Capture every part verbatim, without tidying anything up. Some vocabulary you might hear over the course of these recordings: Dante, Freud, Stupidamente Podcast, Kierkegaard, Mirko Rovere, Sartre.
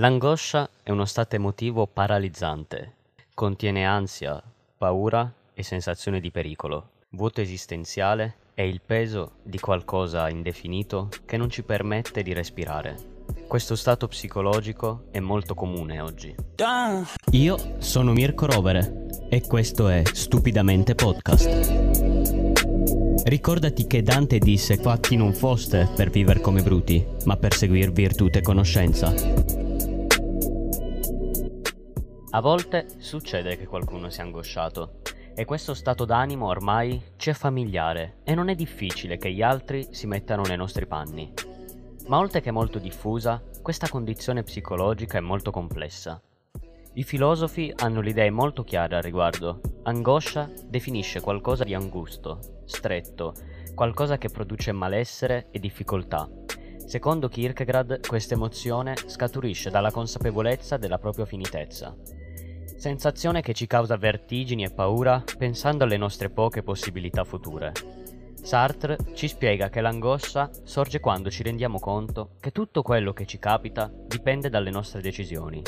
L'angoscia è uno stato emotivo paralizzante. Contiene ansia, paura e sensazione di pericolo. Vuoto esistenziale è il peso di qualcosa indefinito che non ci permette di respirare. Questo stato psicologico è molto comune oggi. Io sono Mirko Rovere e questo è Stupidamente Podcast. Ricordati che Dante disse: fatti non foste per vivere come bruti, ma per seguir virtute e conoscenza. A volte succede che qualcuno sia angosciato e questo stato d'animo ormai ci è familiare e non è difficile che gli altri si mettano nei nostri panni. Ma oltre che molto diffusa, questa condizione psicologica è molto complessa. I filosofi hanno le idee molto chiare al riguardo. Angoscia definisce qualcosa di angusto, stretto, qualcosa che produce malessere e difficoltà. Secondo Kierkegaard, questa emozione scaturisce dalla consapevolezza della propria finitezza. Sensazione che ci causa vertigini e paura pensando alle nostre poche possibilità future. Sartre ci spiega che l'angoscia sorge quando ci rendiamo conto che tutto quello che ci capita dipende dalle nostre decisioni.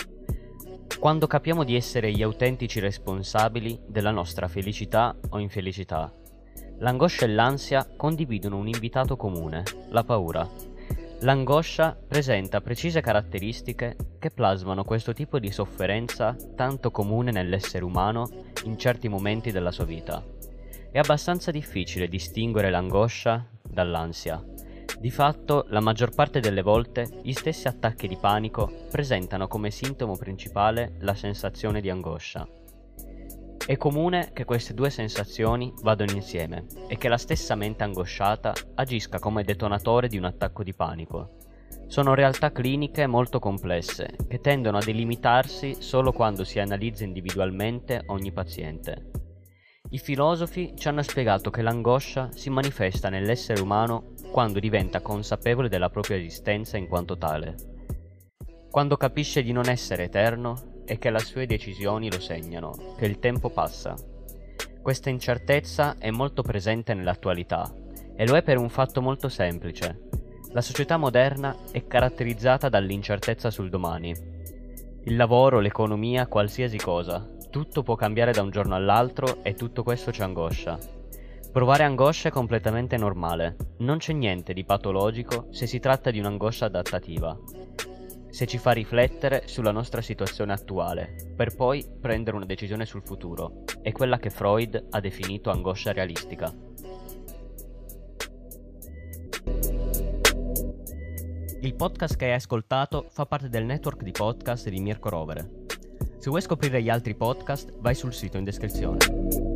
Quando capiamo di essere gli autentici responsabili della nostra felicità o infelicità. L'angoscia e l'ansia condividono un invitato comune, la paura. L'angoscia presenta precise caratteristiche che plasmano questo tipo di sofferenza tanto comune nell'essere umano in certi momenti della sua vita. È abbastanza difficile distinguere l'angoscia dall'ansia. Di fatto, la maggior parte delle volte, gli stessi attacchi di panico presentano come sintomo principale la sensazione di angoscia. È comune che queste due sensazioni vadano insieme e che la stessa mente angosciata agisca come detonatore di un attacco di panico. Sono realtà cliniche molto complesse, che tendono a delimitarsi solo quando si analizza individualmente ogni paziente. I filosofi ci hanno spiegato che l'angoscia si manifesta nell'essere umano quando diventa consapevole della propria esistenza in quanto tale, quando capisce di non essere eterno e che le sue decisioni lo segnano, che il tempo passa. Questa incertezza è molto presente nell'attualità e lo è per un fatto molto semplice. La società moderna è caratterizzata dall'incertezza sul domani. Il lavoro, l'economia, qualsiasi cosa. Tutto può cambiare da un giorno all'altro e tutto questo ci angoscia. Provare angoscia è completamente normale. Non c'è niente di patologico se si tratta di un'angoscia adattativa. Se ci fa riflettere sulla nostra situazione attuale, per poi prendere una decisione sul futuro. È quella che Freud ha definito angoscia realistica. Il podcast che hai ascoltato fa parte del network di podcast di Mirko Rovere. Se vuoi scoprire gli altri podcast, vai sul sito in descrizione.